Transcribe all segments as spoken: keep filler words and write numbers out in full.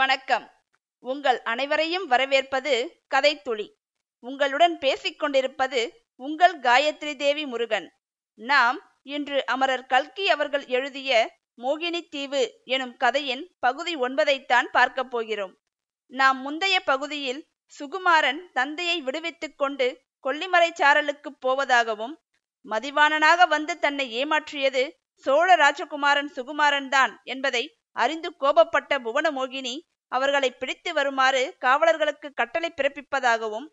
வணக்கம். உங்கள் அனைவரையும் வரவேற்பது கதை துளி. உங்களுடன் பேசிக்கொண்டிருப்பது உங்கள் காயத்ரி தேவி முருகன். நாம் இன்று அமரர் கல்கி அவர்கள் எழுதிய மோகினி தீவு எனும் கதையின் பகுதி ஒன்பதைத்தான் பார்க்கப் போகிறோம். நாம் முந்தைய பகுதியில் சுகுமாரன் தந்தையை விடுவித்துக் கொண்டு கொல்லிமலை சாரலுக்கு போவதாகவும், மதிவாணனாக வந்து தன்னை ஏமாற்றியது சோழ ராஜகுமாரன் சுகுமாரன் தான் என்பதை அறிந்து கோபப்பட்ட புவன மோகினி அவர்களை பிடித்து வருமாறு காவலர்களுக்கு கட்டளை பிறப்பிப்பதாகவும்,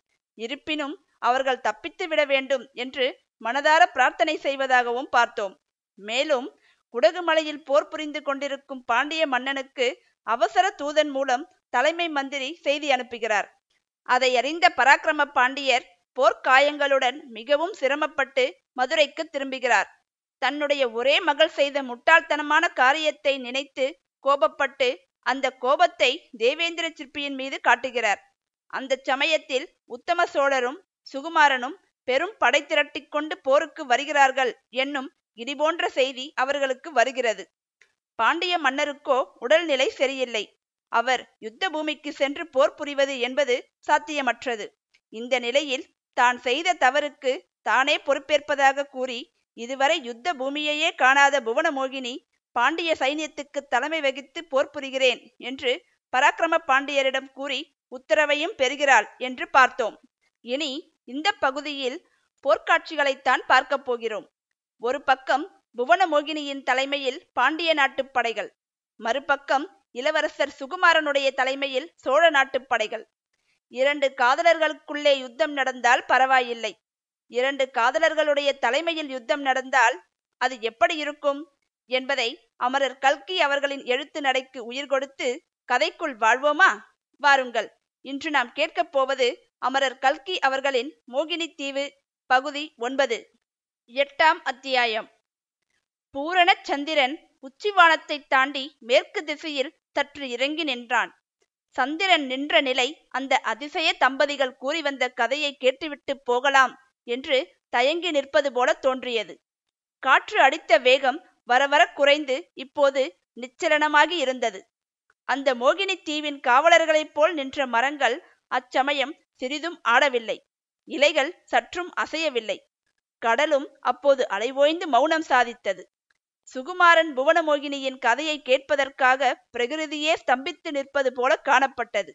இருப்பினும் அவர்கள் தப்பித்து விட வேண்டும் என்று மனதார பிரார்த்தனை செய்வதாகவும் பார்த்தோம். மேலும் குடகு மலையில் போர் புரிந்து கொண்டிருக்கும் பாண்டிய மன்னனுக்கு அவசர தூதன் மூலம் தலைமை மந்திரி செய்தி அனுப்புகிறார். அதை அறிந்த பராக்கிரம பாண்டியர் போர்க்காயங்களுடன் மிகவும் சிரமப்பட்டு மதுரைக்கு திரும்புகிறார். தன்னுடைய ஒரே மகள் செய்த முட்டாள்தனமான காரியத்தை நினைத்து கோபப்பட்டு அந்த கோபத்தை தேவேந்திர சிற்பியின் மீது காட்டுகிறார். அந்த சமயத்தில் உத்தம சோழரும் சுகுமாரனும் பெரும் படை திரட்டி கொண்டு போருக்கு வருகிறார்கள் என்னும் இடிபோன்ற செய்தி அவர்களுக்கு வருகிறது. பாண்டிய மன்னருக்கோ உடல்நிலை சரியில்லை. அவர் யுத்த பூமிக்கு சென்று போர் புரிவது என்பது சாத்தியமற்றது. இந்த நிலையில் தான் செய்த தவறுக்கு தானே பொறுப்பேற்பதாக கூறி இதுவரை யுத்த பூமியையே காணாத புவன மோகினி பாண்டிய சைன்யத்துக்கு தலைமை வகித்து போர் புரிகிறேன் என்று பராக்கிரம பாண்டியரிடம் கூறி உத்தரவையும் பெறுகிறாள் என்று பார்த்தோம். இனி இந்த பகுதியில் போர்க்காட்சிகளைத்தான் பார்க்க போகிறோம். ஒரு பக்கம் புவன மோகினியின் தலைமையில் பாண்டிய நாட்டு படைகள், மறுபக்கம் இளவரசர் சுகுமாரனுடைய தலைமையில் சோழ நாட்டு படைகள். இரண்டு காதலர்களுக்குள்ளே யுத்தம் நடந்தால் பரவாயில்லை. இரண்டு காதலர்களுடைய தலைமையில் யுத்தம் நடந்தால் அது எப்படி இருக்கும் என்பதை அமரர் கல்கி அவர்களின் எழுத்து நடைக்கு உயிர் கொடுத்து கதைக்குள் வாழ்வோமா? வாருங்கள். இன்று நாம் கேட்கப் போவது அமரர் கல்கி அவர்களின் மோகினி தீவு பகுதி ஒன்பது, எட்டாம் அத்தியாயம். பூரண சந்திரன் உச்சிவானத்தை தாண்டி மேற்கு திசையில் சற்று இறங்கி நின்றான். சந்திரன் நின்ற நிலை அந்த அதிசய தம்பதிகள் கூறி வந்த கதையை கேட்டுவிட்டு போகலாம் என்று தயங்கி நிற்பது போல தோன்றியது. காற்று அடித்த வேகம் வரவர குறைந்து இப்போது நிச்சலனமாகி இருந்தது. அந்த மோகினி தீவின் காவலர்களைப் போல் நின்ற மரங்கள் அச்சமயம் சிறிதும் ஆடவில்லை, இலைகள் சற்றும் அசையவில்லை. கடலும் அப்போது அலைவோய்ந்து மௌனம் சாதித்தது. சுகுமாரன் புவன மோகினியின் கதையை கேட்பதற்காக பிரகிருதியே ஸ்தம்பித்து நிற்பது போல காணப்பட்டது.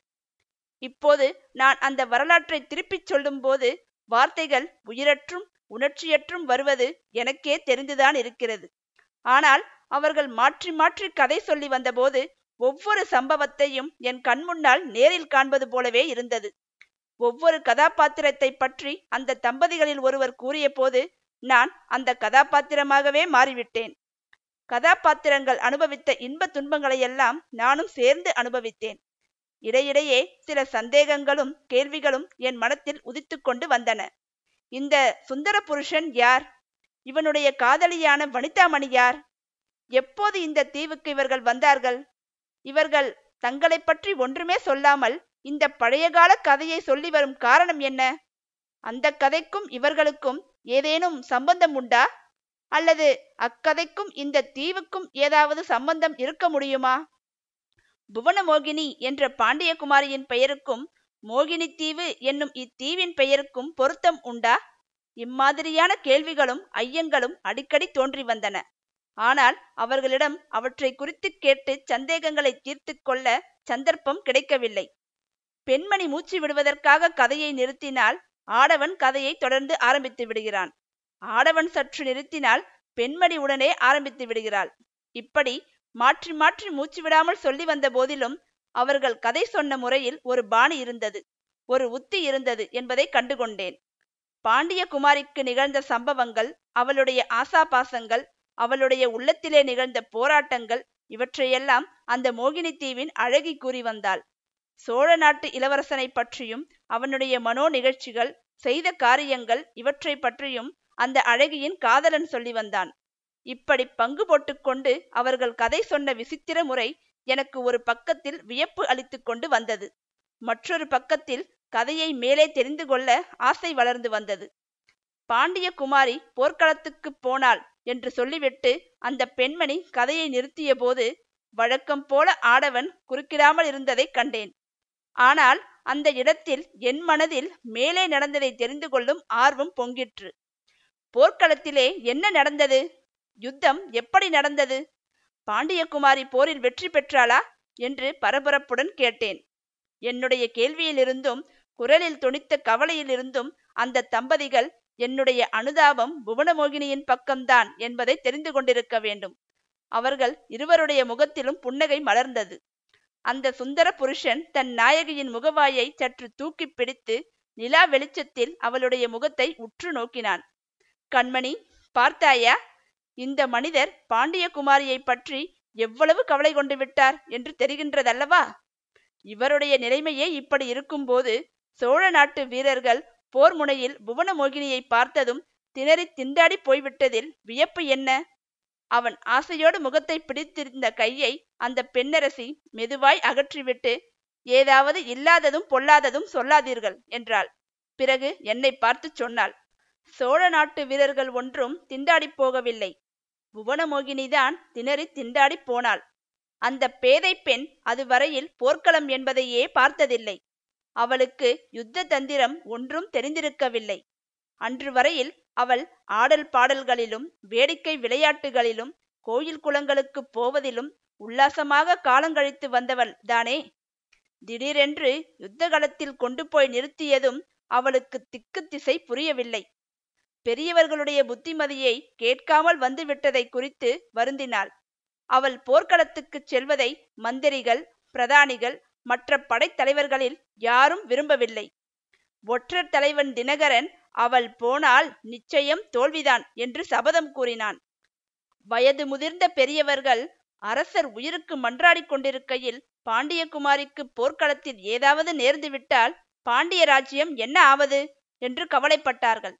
இப்போது நான் அந்த வரலாற்றை திருப்பிச் சொல்லும் போது வார்த்தைகள் உயிரற்றும் உணர்ச்சியற்றும் வருவது எனக்கே தெரிந்துதான் இருக்கிறது. ஆனால் அவர்கள் மாற்றி மாற்றி கதை சொல்லி வந்தபோது ஒவ்வொரு சம்பவத்தையும் என் கண்முன்னால் நேரில் காண்பது போலவே இருந்தது. ஒவ்வொரு கதாபாத்திரத்தை பற்றி அந்த தம்பதிகளில் ஒருவர் கூறிய போது நான் அந்த கதாபாத்திரமாகவே மாறிவிட்டேன். கதாபாத்திரங்கள் அனுபவித்த இன்ப துன்பங்களையெல்லாம் நானும் சேர்ந்து அனுபவித்தேன். இடையிடையே சில சந்தேகங்களும் கேள்விகளும் என் மனத்தில் உதித்து கொண்டு வந்தன. இந்த சுந்தர புருஷன் யார்? இவனுடைய காதலியான வனிதாமணி யார்? எப்போது இந்த தீவுக்கு இவர்கள் வந்தார்கள்? இவர்கள் தங்களை பற்றி ஒன்றுமே சொல்லாமல் இந்த பழையகால கதையை சொல்லி வரும் காரணம் என்ன? அந்த கதைக்கும் இவர்களுக்கும் ஏதேனும் சம்பந்தம் உண்டா? அல்லது அக்கதைக்கும் இந்த தீவுக்கும் ஏதாவது சம்பந்தம் இருக்க முடியுமா? புவன மோகினி என்ற பாண்டியகுமாரியின் பெயருக்கும் மோகினி தீவு என்னும் இத்தீவின் பெயருக்கும் பொருத்தம் உண்டா? இம்மாதிரியான கேள்விகளும் ஐயங்களும் அடிக்கடி தோன்றி வந்தன. ஆனால் அவர்களிடம் அவற்றை குறித்து கேட்டு சந்தேகங்களை தீர்த்து கொள்ள சந்தர்ப்பம் கிடைக்கவில்லை. பெண்மணி மூச்சு விடுவதற்காக கதையை நிறுத்தினால் ஆடவன் கதையை தொடர்ந்து ஆரம்பித்து விடுகிறான். ஆடவன் சற்று நிறுத்தினால் பெண்மணி உடனே ஆரம்பித்து விடுகிறாள். இப்படி மாற்றி மாற்றி மூச்சு விடாமல் சொல்லி வந்த போதிலும் அவர்கள் கதை சொன்ன முறையில் ஒரு பாணி இருந்தது, ஒரு உத்தி இருந்தது என்பதை கண்டுகொண்டேன். பாண்டிய குமாரிக்கு நிகழ்ந்த சம்பவங்கள், அவளுடைய ஆசாபாசங்கள், அவளுடைய உள்ளத்திலே நிகழ்ந்த போராட்டங்கள், இவற்றையெல்லாம் அந்த மோகினி தீவின் அழகி கூறி வந்தாள். சோழ நாட்டு இளவரசனை பற்றியும் அவனுடைய மனோ நிகழ்ச்சிகள், செய்த காரியங்கள், இவற்றை பற்றியும் அந்த அழகியின் காதலன் சொல்லி வந்தான். இப்படி பங்கு போட்டுக்கொண்டு அவர்கள் கதை சொன்ன விசித்திர முறை எனக்கு ஒரு பக்கத்தில் வியப்பு அளித்து கொண்டு வந்தது. மற்றொரு பக்கத்தில் கதையை மேலே தெரிந்து கொள்ள ஆசை வளர்ந்து வந்தது. பாண்டிய குமாரி போர்க்களத்துக்கு போனாள் என்று சொல்லிவிட்டு அந்த பெண்மணி கதையை நிறுத்திய போது வழக்கம் போல ஆடவன் குறுக்கிடாமல் இருந்ததை கண்டேன். ஆனால் அந்த இடத்தில் என் மனதில் மேலே நடந்ததை தெரிந்து கொள்ளும் ஆர்வம் பொங்கிற்று. போர்க்களத்திலே என்ன நடந்தது? யுத்தம் எப்படி நடந்தது? பாண்டியகுமாரி போரில் வெற்றி பெற்றாளா என்று பரபரப்புடன் கேட்டேன். என்னுடைய கேள்வியிலிருந்தும் குரலில் துணித்த கவலையிலிருந்தும் அந்த தம்பதிகள் என்னுடைய அனுதாபம் புவனமோகினியின் பக்கம்தான் என்பதை தெரிந்து கொண்டிருக்க வேண்டும். அவர்கள் இருவருடைய முகத்திலும் புன்னகை மலர்ந்தது. அந்த சுந்தர புருஷன் தன் நாயகியின் முகவாயை சற்று தூக்கி பிடித்து நிலா வெளிச்சத்தில் அவளுடைய முகத்தை உற்று நோக்கினான். கண்மணி, பார்த்தாயா? இந்த மனிதர் பாண்டியகுமாரியை பற்றி எவ்வளவு கவலை கொண்டு விட்டார் என்று தெரிகின்றதல்லவா? இவருடைய நிலைமையே இப்படி இருக்கும்போது சோழ நாட்டு வீரர்கள் போர் முனையில் புவனமோகினியை பார்த்ததும் திணறி திண்டாடி போய்விட்டதில் வியப்பு என்ன? அவன் ஆசையோடு முகத்தை பிடித்திருந்த கையை அந்த பெண்ணரசி மெதுவாய் அகற்றிவிட்டு, ஏதாவது இல்லாததும் பொல்லாததும் சொல்லாதீர்கள் என்றாள். பிறகு என்னை பார்த்து சொன்னாள், சோழ நாட்டு வீரர்கள் ஒன்றும் திண்டாடி போகவில்லை, புவனமோகினிதான் திணறி திண்டாடி போனாள். அந்த பேதை பெண் அதுவரையில் போர்க்களம் என்பதையே பார்த்ததில்லை. அவளுக்கு யுத்த தந்திரம் ஒன்றும் தெரிந்திருக்கவில்லை. அன்று வரையில் அவள் ஆடல் பாடல்களிலும் வேடிக்கை விளையாட்டுகளிலும் கோயில் குளங்களுக்கு போவதிலும் உல்லாசமாக காலங்கழித்து வந்தவள் தானே. திடீரென்று யுத்த களத்தில் கொண்டு போய் நிறுத்தியதும் அவளுக்கு திக்கு திசை புரியவில்லை. பெரியவர்களுடைய புத்திமதியை கேட்காமல் வந்துவிட்டதை குறித்து வருந்தினாள். அவள் போர்க்களத்துக்கு செல்வதை மந்திரிகள், பிரதானிகள், மற்ற படைத்தலைவர்களில் யாரும் விரும்பவில்லை. ஒற்றர் தலைவன் தினகரன் அவள் போனால் நிச்சயம் தோல்விதான் என்று சபதம் கூறினான். வயது முதிர்ந்த பெரியவர்கள் அரசர் உயிருக்கு மன்றாடி கொண்டிருக்கையில் பாண்டியகுமாரிக்கு போர்க்களத்தில் ஏதாவது நேர்ந்துவிட்டால் பாண்டிய ராஜ்யம் என்ன ஆவது என்று கவலைப்பட்டார்கள்.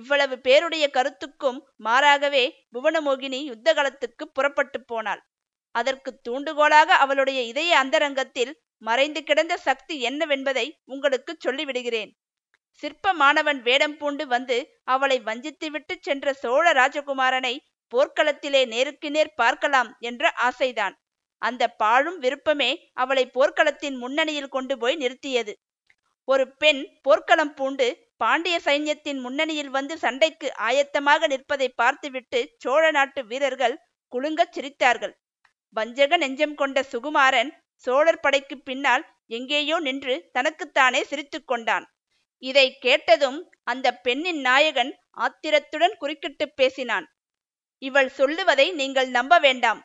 இவ்வளவு பேருடைய கருத்துக்கும் மாறாகவே புவனமோகினி யுத்தகலத்துக்கு புறப்பட்டு போனாள். அதற்கு தூண்டுகோலாக அவளுடைய இதய அந்தரங்கத்தில் மறைந்து கிடந்த சக்தி என்னவென்பதை உங்களுக்கு சொல்லிவிடுகிறேன். சிற்ப மாணவன் வேடம் பூண்டு வந்து அவளை வஞ்சித்து விட்டு சென்ற சோழ ராஜகுமாரனை போர்க்களத்திலே நேருக்கு நேர் பார்க்கலாம் என்ற ஆசைதான். அந்த பாழும் விருப்பமே அவளை போர்க்களத்தின் முன்னணியில் கொண்டு போய் நிறுத்தியது. ஒரு பெண் போர்க்களம் பூண்டு பாண்டிய சைன்யத்தின் முன்னணியில் வந்து சண்டைக்கு ஆயத்தமாக நிற்பதை பார்த்துவிட்டு சோழ நாட்டு வீரர்கள் குலுங்கச் சிரித்தார்கள். வஞ்சக நெஞ்சம் கொண்ட சுகுமாரன் சோழர் படைக்கு பின்னால் எங்கேயோ நின்று தனக்குத்தானே சிரித்து கொண்டான். இதை கேட்டதும் அந்த பெண்ணின் நாயகன் ஆத்திரத்துடன் குறுக்கிட்டு பேசினான். இவள் சொல்லுவதை நீங்கள் நம்ப வேண்டாம்.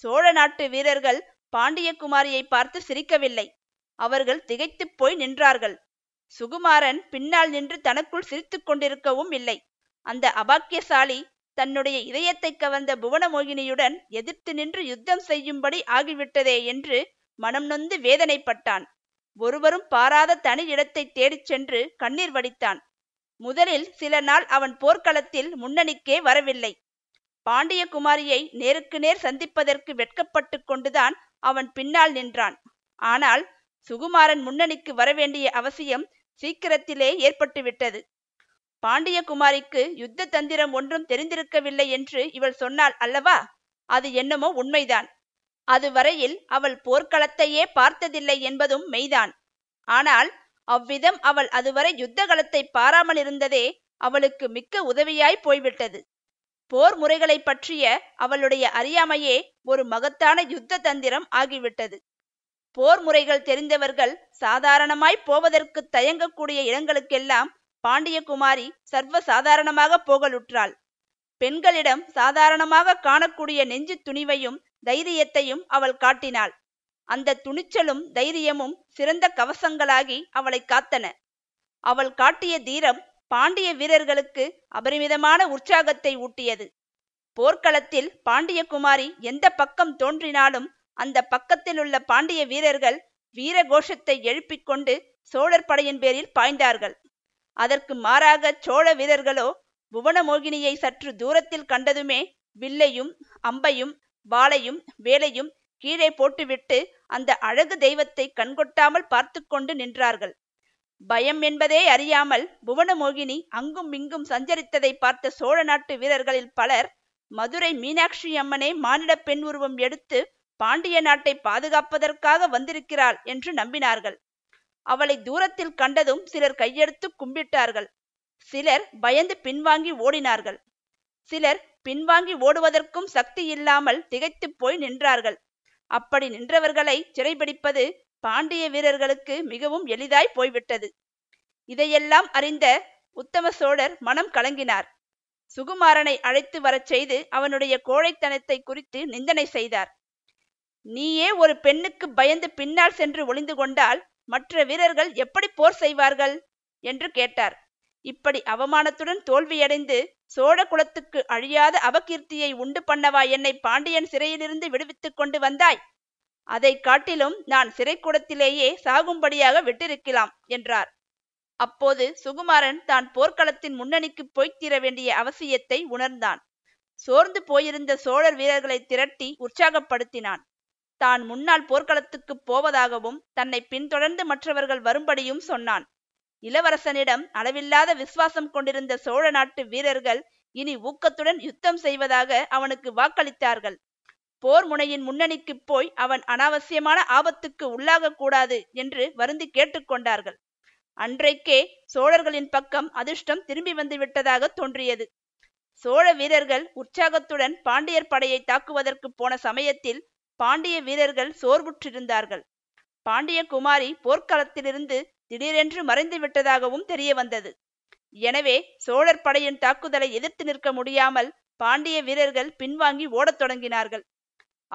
சோழ நாட்டு வீரர்கள் பாண்டியகுமாரியை பார்த்து சிரிக்கவில்லை, அவர்கள் திகைத்து போய் நின்றார்கள். சுகுமாரன் பின்னால் நின்று தனக்குள் சிரித்து கொண்டிருக்கவும் இல்லை. அந்த அபாக்கியசாலி தன்னுடைய இதயத்தை கவர்ந்த புவனமோகினியுடன் எதிர்த்து நின்று யுத்தம் செய்யும்படி ஆகிவிட்டதே என்று மனம் நொந்து வேதனைப்பட்டான். ஒருவரும் பாராத தனி இடத்தை தேடிச் சென்று கண்ணீர் வடித்தான். முதலில் சில நாள் அவன் போர்க்களத்தில் முன்னணிக்கே வரவில்லை. பாண்டியகுமாரியை நேருக்கு நேர் சந்திப்பதற்கு வெட்கப்பட்டு கொண்டுதான் அவன் பின்னால் நின்றான். ஆனால் சுகுமாரன் முன்னணிக்கு வரவேண்டிய அவசியம் சீக்கிரத்திலே ஏற்பட்டுவிட்டது. பாண்டியகுமாரிக்கு யுத்த தந்திரம் ஒன்றும் தெரிந்திருக்கவில்லை என்று இவள் சொன்னாள் அல்லவா? அது என்னமோ உண்மைதான். அதுவரையில் அவள் போர்க்களத்தையே பார்த்ததில்லை என்பதும் மெய்தான். ஆனால் அவ்விதம் அவள் அதுவரை யுத்த களத்தை பாராமல் இருந்ததே அவளுக்கு மிக்க உதவியாய் போய்விட்டது. போர் முறைகளை பற்றிய அவளுடைய அறியாமையே ஒரு மகத்தான யுத்த தந்திரம் ஆகிவிட்டது. போர் முறைகள் தெரிந்தவர்கள் சாதாரணமாய் போவதற்கு தயங்கக்கூடிய இடங்களுக்கெல்லாம் பாண்டியகுமாரி சர்வ சாதாரணமாக போகலுற்றாள். பெண்களிடம் சாதாரணமாக காணக்கூடிய நெஞ்சு துணிவையும் தைரியத்தையும் அவள் காட்டினாள். அந்த துணிச்சலும் தைரியமும் சிறந்த கவசங்களாகி அவளை காத்தன. அவள் காட்டிய தீரம் பாண்டிய வீரர்களுக்கு அபரிமிதமான உற்சாகத்தை ஊட்டியது. போர்க்களத்தில் பாண்டியகுமாரி எந்த பக்கம் தோன்றினாலும் அந்த பக்கத்தில் உள்ள பாண்டிய வீரர்கள் வீர கோஷத்தை எழுப்பிக் கொண்டு சோழர் படையின் பேரில் பாய்ந்தார்கள். அதற்கு மாறாக சோழ வீரர்களோ புவனமோகினியை சற்று தூரத்தில் கண்டதுமே வில்லையும் அம்பையும் வாளையும் வேலையும் கீழே போட்டுவிட்டு அந்த அழகு தெய்வத்தை கண்கொட்டாமல் பார்த்து கொண்டு நின்றார்கள். பயம் என்பதே அறியாமல் புவனமோகினி அங்கும் இங்கும் சஞ்சரித்ததை பார்த்த சோழ நாட்டு வீரர்களில் பலர், மதுரை மீனாட்சியம்மனை மானிட பெண் உருவம் எடுத்து பாண்டிய நாட்டை பாதுகாப்பதற்காக வந்திருக்கிறாள் என்று நம்பினார்கள். அவளை தூரத்தில் கண்டதும் சிலர் கையெடுத்து கும்பிட்டார்கள். சிலர் பயந்து பின்வாங்கி ஓடினார்கள். சிலர் பின்வாங்கி ஓடுவதற்கும் சக்தி இல்லாமல் திகைத்து போய் நின்றார்கள். அப்படி நின்றவர்களை சிறைபிடிப்பது பாண்டிய வீரர்களுக்கு மிகவும் எளிதாய் போய்விட்டது. இதையெல்லாம் அறிந்த உத்தம சோழர் மனம் கலங்கினார். சுகுமாரனை அழைத்து வரச் செய்து அவனுடைய கோழைத்தனத்தை குறித்து நிந்தனை செய்தார். நீயே ஒரு பெண்ணுக்கு பயந்து பின்னால் சென்று ஒளிந்து கொண்டால் மற்ற வீரர்கள் எப்படி போர் செய்வார்கள் என்று கேட்டார். இப்படி அவமானத்துடன் தோல்வியடைந்து சோழ குலத்துக்கு அழியாத அவகீர்த்தியை உண்டு பண்ணவா என்னை பாண்டியன் சிறையிலிருந்து விடுவித்துக் கொண்டு வந்தாய்? அதை காட்டிலும் நான் சிறைக்கூடத்திலேயே சாகும்படியாக விட்டிருக்கலாம் என்றார். அப்போது சுகுமாரன் தான் போர்க்களத்தின் முன்னணிக்கு போய் தீர வேண்டிய அவசியத்தை உணர்ந்தான். சோர்ந்து போயிருந்த சோழர் வீரர்களை திரட்டி உற்சாகப்படுத்தினான். தான் முன்னால் போர்க்களத்துக்கு போவதாகவும் தன்னை பின்தொடர்ந்து மற்றவர்கள் வரும்படியும் சொன்னான். இளவரசனிடம் அளவில்லாத விசுவாசம் கொண்டிருந்த சோழ நாட்டு வீரர்கள் இனி ஊக்கத்துடன் யுத்தம் செய்வதாக அவனுக்கு வாக்களித்தார்கள். போர் முனையின் முன்னணிக்கு போய் அவன் அனாவசியமான ஆபத்துக்கு உள்ளாக கூடாது என்று வருந்தி கேட்டுக்கொண்டார்கள். அன்றைக்கே சோழர்களின் பக்கம் அதிர்ஷ்டம் திரும்பி வந்துவிட்டதாக தோன்றியது. சோழ வீரர்கள் உற்சாகத்துடன் பாண்டியர் படையை தாக்குவதற்கு போன சமயத்தில் பாண்டிய வீரர்கள் சோர்வுற்றிருந்தார்கள். பாண்டிய குமாரி போர்க்களத்திலிருந்து திடீரென்று மறைந்து விட்டதாகவும் தெரிய வந்தது. எனவே சோழர் படையின் தாக்குதலை எதிர்த்து நிற்க முடியாமல் பாண்டிய வீரர்கள் பின்வாங்கி ஓடத் தொடங்கினார்கள்.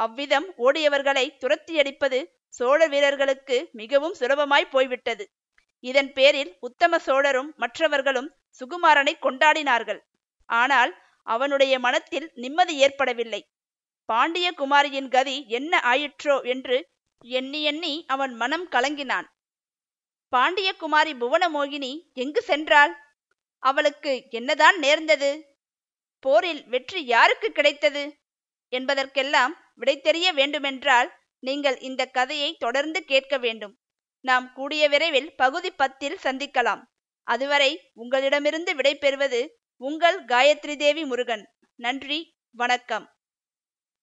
அவ்விதம் ஓடியவர்களை துரத்தியடிப்பது சோழ வீரர்களுக்கு மிகவும் சுலபமாய் போய்விட்டது. இதன் பேரில் உத்தம சோழரும் மற்றவர்களும் சுகுமாரனை கொண்டாடினார்கள். ஆனால் அவனுடைய மனத்தில் நிம்மதி ஏற்படவில்லை. பாண்டிய குமாரியின் கதி என்ன ஆயிற்றோ என்று எண்ணி எண்ணி அவன் மனம் கலங்கினான். பாண்டிய குமாரி புவன மோகினி எங்கு சென்றாள்? அவளுக்கு என்னதான் நேர்ந்தது? போரில் வெற்றி யாருக்கு கிடைத்தது என்பதற்கெல்லாம் விடை தெரிய வேண்டுமென்றால் நீங்கள் இந்த கதையை தொடர்ந்து கேட்க வேண்டும். நாம் கூடிய விரைவில் பகுதி பத்தில் சந்திக்கலாம். அதுவரை உங்களிடமிருந்து விடை பெறுவது உங்கள் காயத்ரி தேவி முருகன். நன்றி, வணக்கம்.